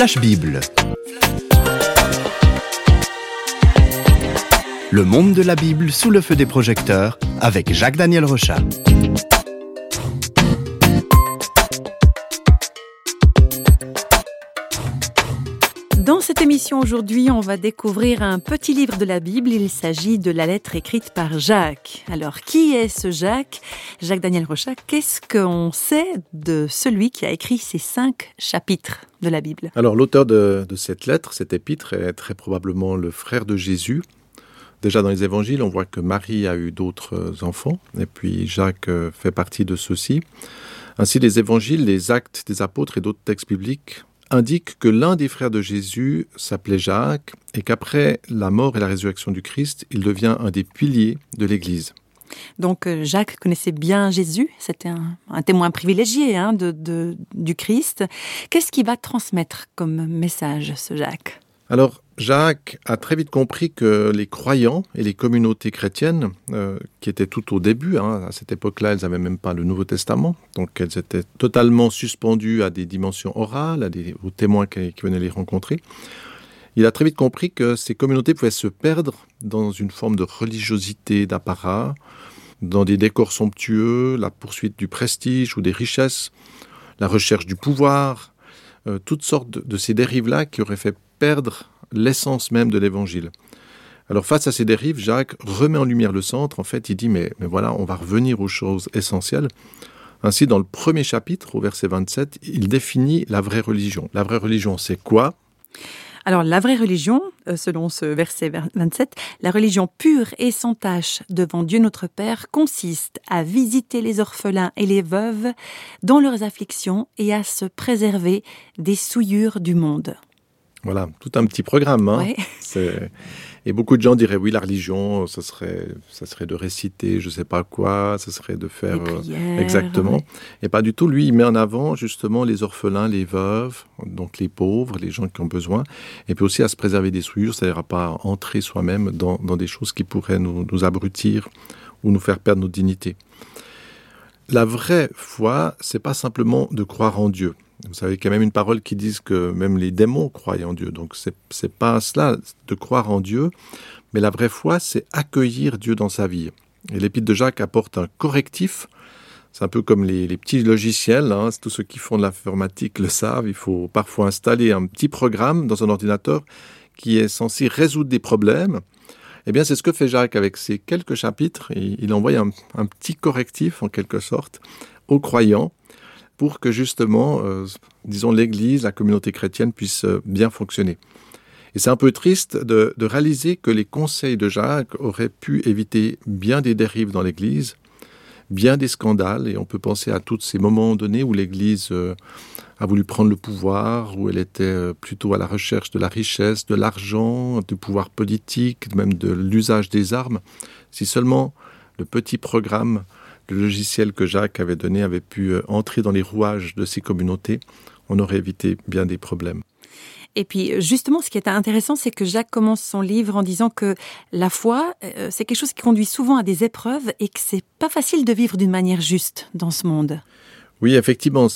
Flash Bible. Le monde de la Bible sous le feu des projecteurs avec Jacques-Daniel Rochat. Dans cette émission aujourd'hui, on va découvrir un petit livre de la Bible. Il s'agit de la lettre écrite par Jacques. Alors, qui est ce Jacques ? Jacques-Daniel Rochat, qu'est-ce qu'on sait de celui qui a écrit ces 5 chapitres de la Bible ? Alors, l'auteur de cette lettre, cette épître, est très probablement le frère de Jésus. Déjà dans les évangiles, on voit que Marie a eu d'autres enfants, et puis Jacques fait partie de ceux-ci. Ainsi, les évangiles, les actes des apôtres et d'autres textes bibliques indique que l'un des frères de Jésus s'appelait Jacques et qu'après la mort et la résurrection du Christ, il devient un des piliers de l'Église. Donc Jacques connaissait bien Jésus, c'était un témoin privilégié du Christ. Qu'est-ce qu'il va transmettre comme message, ce Jacques ? Alors Jacques a très vite compris que les croyants et les communautés chrétiennes, qui étaient tout au début, à cette époque-là, elles n'avaient même pas le Nouveau Testament, donc elles étaient totalement suspendues à des dimensions orales, aux témoins qui venaient les rencontrer. Il a très vite compris que ces communautés pouvaient se perdre dans une forme de religiosité d'apparat, dans des décors somptueux, la poursuite du prestige ou des richesses, la recherche du pouvoir, toutes sortes de ces dérives-là qui auraient fait perdre l'essence même de l'Évangile. Alors face à ces dérives, Jacques remet en lumière le centre. En fait, il dit, mais voilà, on va revenir aux choses essentielles. Ainsi, dans le premier chapitre, au verset 27, il définit la vraie religion. La vraie religion, c'est quoi ? Alors, la vraie religion, selon ce verset 27, la religion pure et sans tache devant Dieu notre Père consiste à visiter les orphelins et les veuves dans leurs afflictions et à se préserver des souillures du monde. Voilà, tout un petit programme. Ouais. Et beaucoup de gens diraient, oui, la religion, ça serait de réciter je ne sais pas quoi, ça serait de faire... Des prières, exactement. Ouais. Et pas du tout. Lui, il met en avant justement les orphelins, les veuves, donc les pauvres, les gens qui ont besoin. Et puis aussi à se préserver des souillures, c'est-à-dire à ne pas entrer soi-même dans des choses qui pourraient nous abrutir ou nous faire perdre notre dignité. La vraie foi, ce n'est pas simplement de croire en Dieu. Vous savez qu'il y a même une parole qui dit que même les démons croient en Dieu. Donc, c'est pas cela de croire en Dieu, mais la vraie foi, c'est accueillir Dieu dans sa vie. Et l'épître de Jacques apporte un correctif. C'est un peu comme les petits logiciels. Tous ceux qui font de l'informatique le savent. Il faut parfois installer un petit programme dans un ordinateur qui est censé résoudre des problèmes. Eh bien, c'est ce que fait Jacques avec ces quelques chapitres. Il envoie un petit correctif, en quelque sorte, aux croyants, pour que justement, disons, l'Église, la communauté chrétienne puisse bien fonctionner. Et c'est un peu triste de réaliser que les conseils de Jacques auraient pu éviter bien des dérives dans l'Église, bien des scandales, et on peut penser à tous ces moments donnés où l'Église a voulu prendre le pouvoir, où elle était plutôt à la recherche de la richesse, de l'argent, du pouvoir politique, même de l'usage des armes. Si seulement le petit programme, le logiciel que Jacques avait donné avait pu entrer dans les rouages de ces communautés, on aurait évité bien des problèmes. Et puis justement, ce qui est intéressant, c'est que Jacques commence son livre en disant que la foi, c'est quelque chose qui conduit souvent à des épreuves et que c'est pas facile de vivre d'une manière juste dans ce monde. Oui, effectivement,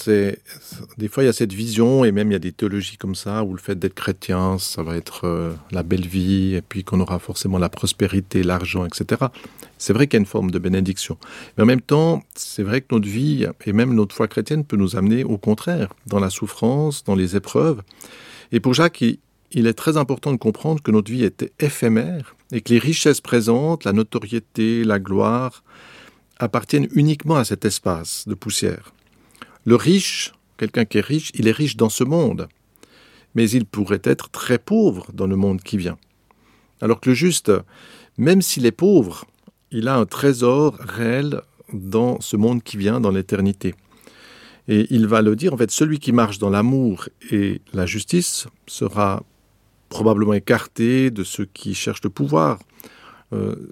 des fois il y a cette vision, et même il y a des théologies comme ça, où le fait d'être chrétien, ça va être la belle vie, et puis qu'on aura forcément la prospérité, l'argent, etc. C'est vrai qu'il y a une forme de bénédiction. Mais en même temps, c'est vrai que notre vie, et même notre foi chrétienne, peut nous amener au contraire, dans la souffrance, dans les épreuves. Et pour Jacques, il est très important de comprendre que notre vie est éphémère, et que les richesses présentes, la notoriété, la gloire, appartiennent uniquement à cet espace de poussière. Le riche, quelqu'un qui est riche, il est riche dans ce monde, mais il pourrait être très pauvre dans le monde qui vient. Alors que le juste, même s'il est pauvre, il a un trésor réel dans ce monde qui vient, dans l'éternité. Et il va le dire, en fait, celui qui marche dans l'amour et la justice sera probablement écarté de ceux qui cherchent le pouvoir.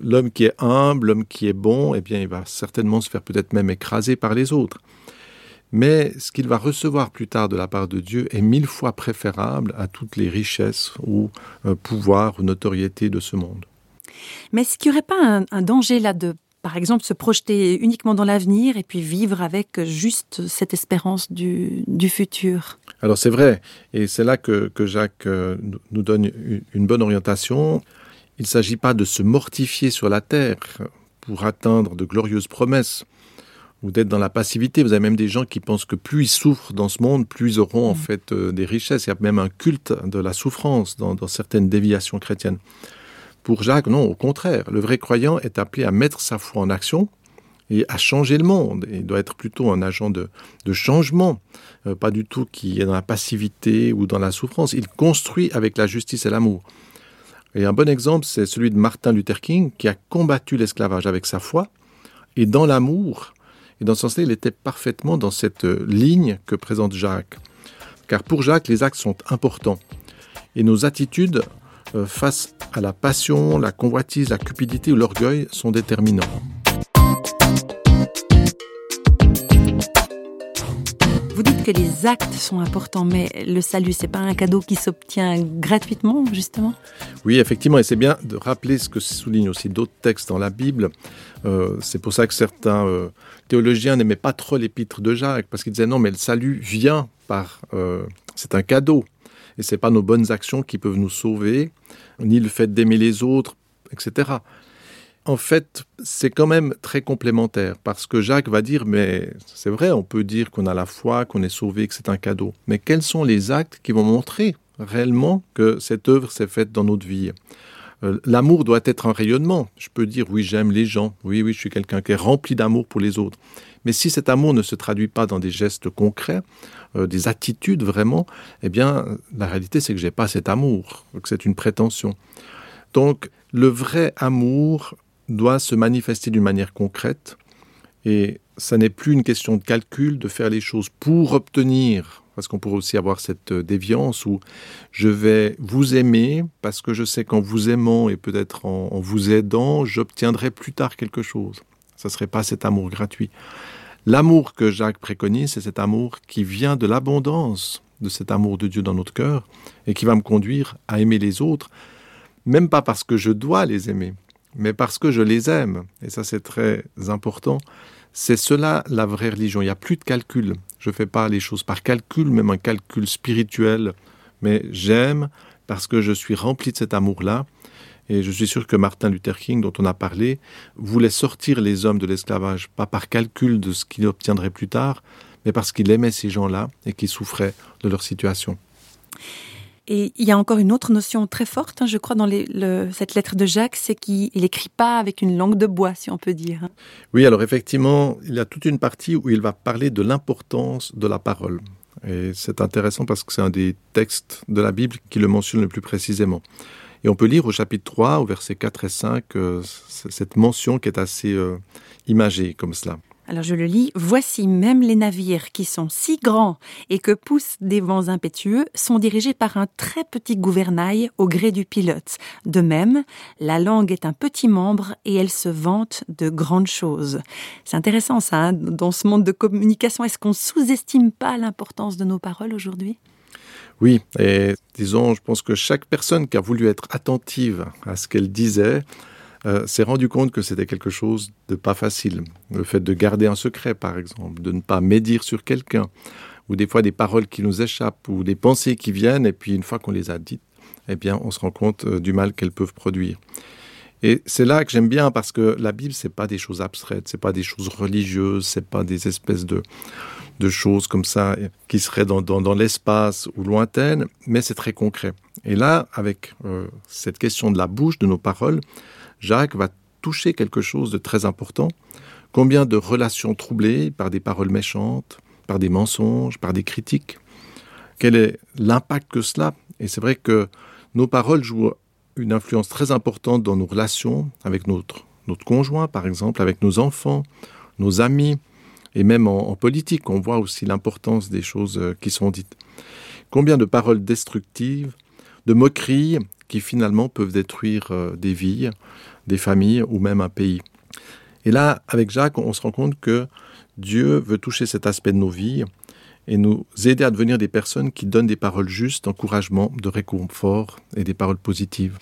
L'homme qui est humble, l'homme qui est bon, eh bien, il va certainement se faire peut-être même écraser par les autres. Mais ce qu'il va recevoir plus tard de la part de Dieu est 1000 fois préférable à toutes les richesses ou pouvoir ou notoriété de ce monde. Mais est-ce qu'il n'y aurait pas un danger là de Par exemple, se projeter uniquement dans l'avenir et puis vivre avec juste cette espérance du futur. Alors c'est vrai, et c'est là que Jacques nous donne une bonne orientation. Il ne s'agit pas de se mortifier sur la terre pour atteindre de glorieuses promesses ou d'être dans la passivité. Vous avez même des gens qui pensent que plus ils souffrent dans ce monde, plus ils auront en fait des richesses. Il y a même un culte de la souffrance dans certaines déviations chrétiennes. Pour Jacques, non, au contraire. Le vrai croyant est appelé à mettre sa foi en action et à changer le monde. Il doit être plutôt un agent de changement, pas du tout qui est dans la passivité ou dans la souffrance. Il construit avec la justice et l'amour. Et un bon exemple, c'est celui de Martin Luther King, qui a combattu l'esclavage avec sa foi et dans l'amour. Et dans ce sens-là, il était parfaitement dans cette ligne que présente Jacques. Car pour Jacques, les actes sont importants. Et nos attitudes face à la passion, la convoitise, la cupidité ou l'orgueil sont déterminants. Vous dites que les actes sont importants, mais le salut, ce n'est pas un cadeau qui s'obtient gratuitement, justement ? Oui, effectivement, et c'est bien de rappeler ce que soulignent aussi d'autres textes dans la Bible. C'est pour ça que certains théologiens n'aimaient pas trop l'épître de Jacques, parce qu'ils disaient non, mais le salut vient par... c'est un cadeau. Et ce n'est pas nos bonnes actions qui peuvent nous sauver, ni le fait d'aimer les autres, etc. En fait, c'est quand même très complémentaire, parce que Jacques va dire, mais c'est vrai, on peut dire qu'on a la foi, qu'on est sauvé, que c'est un cadeau. Mais quels sont les actes qui vont montrer réellement que cette œuvre s'est faite dans notre vie ? L'amour doit être un rayonnement. Je peux dire, oui, j'aime les gens, oui, je suis quelqu'un qui est rempli d'amour pour les autres. Mais si cet amour ne se traduit pas dans des gestes concrets, des attitudes vraiment, eh bien, la réalité, c'est que je n'ai pas cet amour, que c'est une prétention. Donc, le vrai amour doit se manifester d'une manière concrète, et ça n'est plus une question de calcul, de faire les choses pour obtenir... Parce qu'on pourrait aussi avoir cette déviance où je vais vous aimer parce que je sais qu'en vous aimant et peut-être en vous aidant, j'obtiendrai plus tard quelque chose. Ça ne serait pas cet amour gratuit. L'amour que Jacques préconise, c'est cet amour qui vient de l'abondance de cet amour de Dieu dans notre cœur et qui va me conduire à aimer les autres, même pas parce que je dois les aimer, mais parce que je les aime. Et ça, c'est très important. C'est cela la vraie religion. Il n'y a plus de calcul. Je ne fais pas les choses par calcul, même un calcul spirituel. Mais j'aime parce que je suis rempli de cet amour-là. Et je suis sûr que Martin Luther King, dont on a parlé, voulait sortir les hommes de l'esclavage, pas par calcul de ce qu'il obtiendrait plus tard, mais parce qu'il aimait ces gens-là et qu'ils souffraient de leur situation. Et il y a encore une autre notion très forte, je crois, dans cette lettre de Jacques, c'est qu'il n'écrit pas avec une langue de bois, si on peut dire. Oui, alors effectivement, il y a toute une partie où il va parler de l'importance de la parole. Et c'est intéressant parce que c'est un des textes de la Bible qui le mentionne le plus précisément. Et on peut lire au chapitre 3, au verset 4 et 5, cette mention qui est assez imagée comme cela. Alors je le lis, « Voici même les navires qui sont si grands et que poussent des vents impétueux sont dirigés par un très petit gouvernail au gré du pilote. De même, la langue est un petit membre et elle se vante de grandes choses. » C'est intéressant ça, dans ce monde de communication, est-ce qu'on ne sous-estime pas l'importance de nos paroles aujourd'hui ? Oui, et disons, je pense que chaque personne qui a voulu être attentive à ce qu'elle disait, s'est rendu compte que c'était quelque chose de pas facile. Le fait de garder un secret, par exemple, de ne pas médire sur quelqu'un, ou des fois des paroles qui nous échappent, ou des pensées qui viennent, et puis une fois qu'on les a dites, eh bien, on se rend compte du mal qu'elles peuvent produire. Et c'est là que j'aime bien, parce que la Bible, c'est pas des choses abstraites, c'est pas des choses religieuses, c'est pas des espèces de choses comme ça qui seraient dans l'espace ou lointaines, mais c'est très concret. Et là, avec cette question de la bouche, de nos paroles, Jacques va toucher quelque chose de très important. Combien de relations troublées par des paroles méchantes, par des mensonges, par des critiques ? Quel est l'impact que cela ? Et c'est vrai que nos paroles jouent une influence très importante dans nos relations avec notre conjoint, par exemple, avec nos enfants, nos amis, et même en politique, on voit aussi l'importance des choses qui sont dites. Combien de paroles destructives, de moqueries, qui finalement peuvent détruire des vies, des familles ou même un pays. Et là, avec Jacques, on se rend compte que Dieu veut toucher cet aspect de nos vies et nous aider à devenir des personnes qui donnent des paroles justes, d'encouragement, de réconfort et des paroles positives.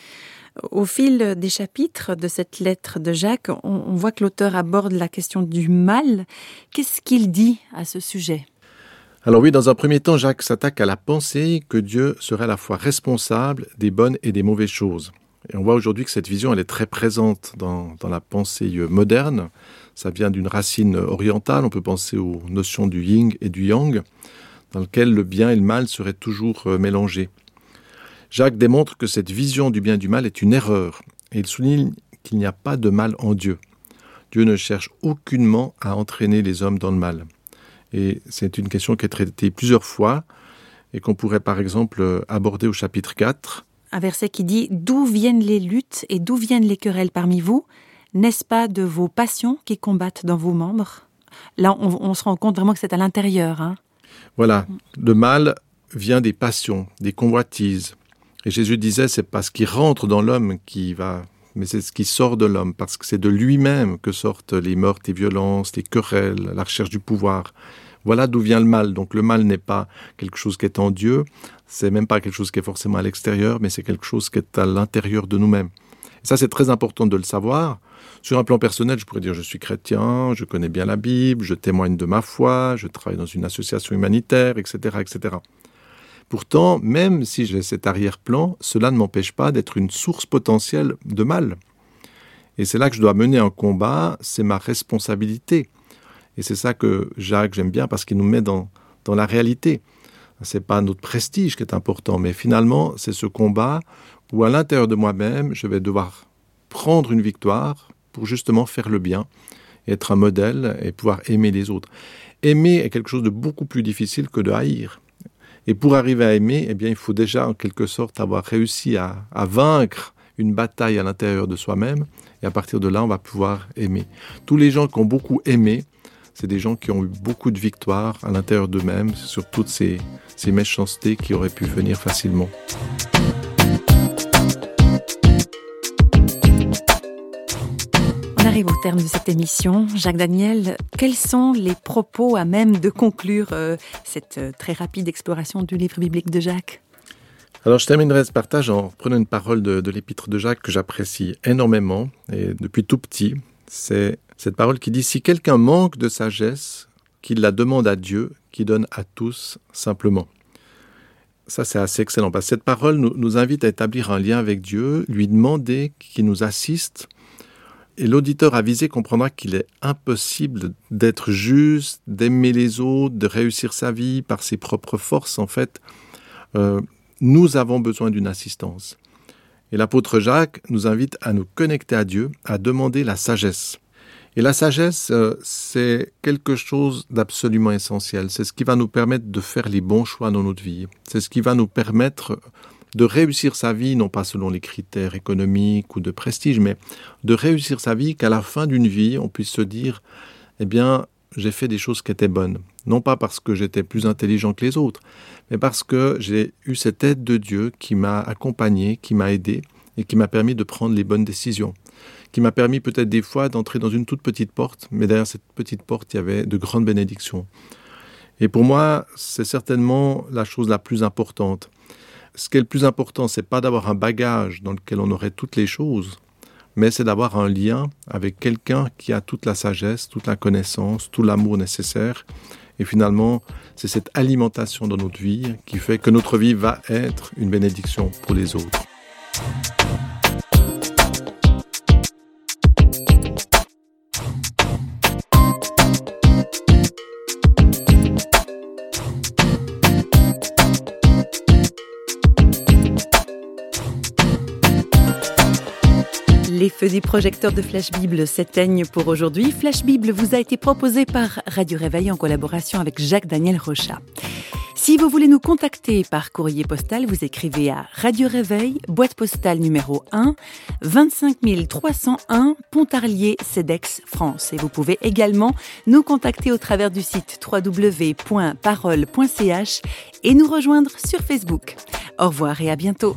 Au fil des chapitres de cette lettre de Jacques, on voit que l'auteur aborde la question du mal. Qu'est-ce qu'il dit à ce sujet ? Alors oui, dans un premier temps, Jacques s'attaque à la pensée que Dieu serait à la fois responsable des bonnes et des mauvaises choses. Et on voit aujourd'hui que cette vision, elle est très présente dans la pensée moderne. Ça vient d'une racine orientale. On peut penser aux notions du yin et du yang, dans lequel le bien et le mal seraient toujours mélangés. Jacques démontre que cette vision du bien et du mal est une erreur, et il souligne qu'il n'y a pas de mal en Dieu. Dieu ne cherche aucunement à entraîner les hommes dans le mal. Et c'est une question qui est traitée plusieurs fois, et qu'on pourrait par exemple aborder au chapitre 4. Un verset qui dit « D'où viennent les luttes et d'où viennent les querelles parmi vous ? N'est-ce pas de vos passions qui combattent dans vos membres ?» Là, on se rend compte vraiment que c'est à l'intérieur. Voilà, le mal vient des passions, des convoitises. Et Jésus disait, c'est pas ce qui rentre dans l'homme qui va, mais c'est ce qui sort de l'homme, parce que c'est de lui-même que sortent les meurtres, les violences, les querelles, la recherche du pouvoir. Voilà d'où vient le mal. Donc le mal n'est pas quelque chose qui est en Dieu, c'est même pas quelque chose qui est forcément à l'extérieur, mais c'est quelque chose qui est à l'intérieur de nous-mêmes. Et ça, c'est très important de le savoir. Sur un plan personnel, je pourrais dire, je suis chrétien, je connais bien la Bible, je témoigne de ma foi, je travaille dans une association humanitaire, etc., etc. Pourtant, même si j'ai cet arrière-plan, cela ne m'empêche pas d'être une source potentielle de mal. Et c'est là que je dois mener un combat, c'est ma responsabilité. Et c'est ça que Jacques, j'aime bien, parce qu'il nous met dans la réalité. Ce n'est pas notre prestige qui est important, mais finalement, c'est ce combat où à l'intérieur de moi-même, je vais devoir prendre une victoire pour justement faire le bien, être un modèle et pouvoir aimer les autres. Aimer est quelque chose de beaucoup plus difficile que de haïr. Et pour arriver à aimer, eh bien, il faut déjà en quelque sorte avoir réussi à vaincre une bataille à l'intérieur de soi-même. Et à partir de là, on va pouvoir aimer. Tous les gens qui ont beaucoup aimé, c'est des gens qui ont eu beaucoup de victoires à l'intérieur d'eux-mêmes sur toutes ces méchancetés qui auraient pu venir facilement. On arrive au terme de cette émission. Jacques-Daniel, quels sont les propos à même de conclure cette très rapide exploration du livre biblique de Jacques ? Alors, je terminerai ce partage en prenant une parole de l'épître de Jacques que j'apprécie énormément et depuis tout petit. C'est cette parole qui dit « Si quelqu'un manque de sagesse, qu'il la demande à Dieu, qui donne à tous simplement ». Ça, c'est assez excellent. Parce que cette parole nous invite à établir un lien avec Dieu, lui demander qu'il nous assiste. Et l'auditeur avisé comprendra qu'il est impossible d'être juste, d'aimer les autres, de réussir sa vie par ses propres forces. En fait, nous avons besoin d'une assistance. Et l'apôtre Jacques nous invite à nous connecter à Dieu, à demander la sagesse. Et la sagesse, c'est quelque chose d'absolument essentiel. C'est ce qui va nous permettre de faire les bons choix dans notre vie. C'est ce qui va nous permettre de réussir sa vie, non pas selon les critères économiques ou de prestige, mais de réussir sa vie, qu'à la fin d'une vie, on puisse se dire « Eh bien, j'ai fait des choses qui étaient bonnes. » Non pas parce que j'étais plus intelligent que les autres, mais parce que j'ai eu cette aide de Dieu qui m'a accompagné, qui m'a aidé et qui m'a permis de prendre les bonnes décisions, qui m'a permis peut-être des fois d'entrer dans une toute petite porte, mais derrière cette petite porte, il y avait de grandes bénédictions. Et pour moi, c'est certainement la chose la plus importante. Ce qui est le plus important, ce n'est pas d'avoir un bagage dans lequel on aurait toutes les choses, mais c'est d'avoir un lien avec quelqu'un qui a toute la sagesse, toute la connaissance, tout l'amour nécessaire. Et finalement, c'est cette alimentation dans notre vie qui fait que notre vie va être une bénédiction pour les autres. Les feux du projecteur de Flash Bible s'éteignent pour aujourd'hui. Flash Bible vous a été proposé par Radio Réveil en collaboration avec Jacques-Daniel Rochat. Si vous voulez nous contacter par courrier postal, vous écrivez à Radio Réveil, boîte postale numéro 1, 25 301, Pontarlier, Cedex, France. Et vous pouvez également nous contacter au travers du site www.parole.ch et nous rejoindre sur Facebook. Au revoir et à bientôt.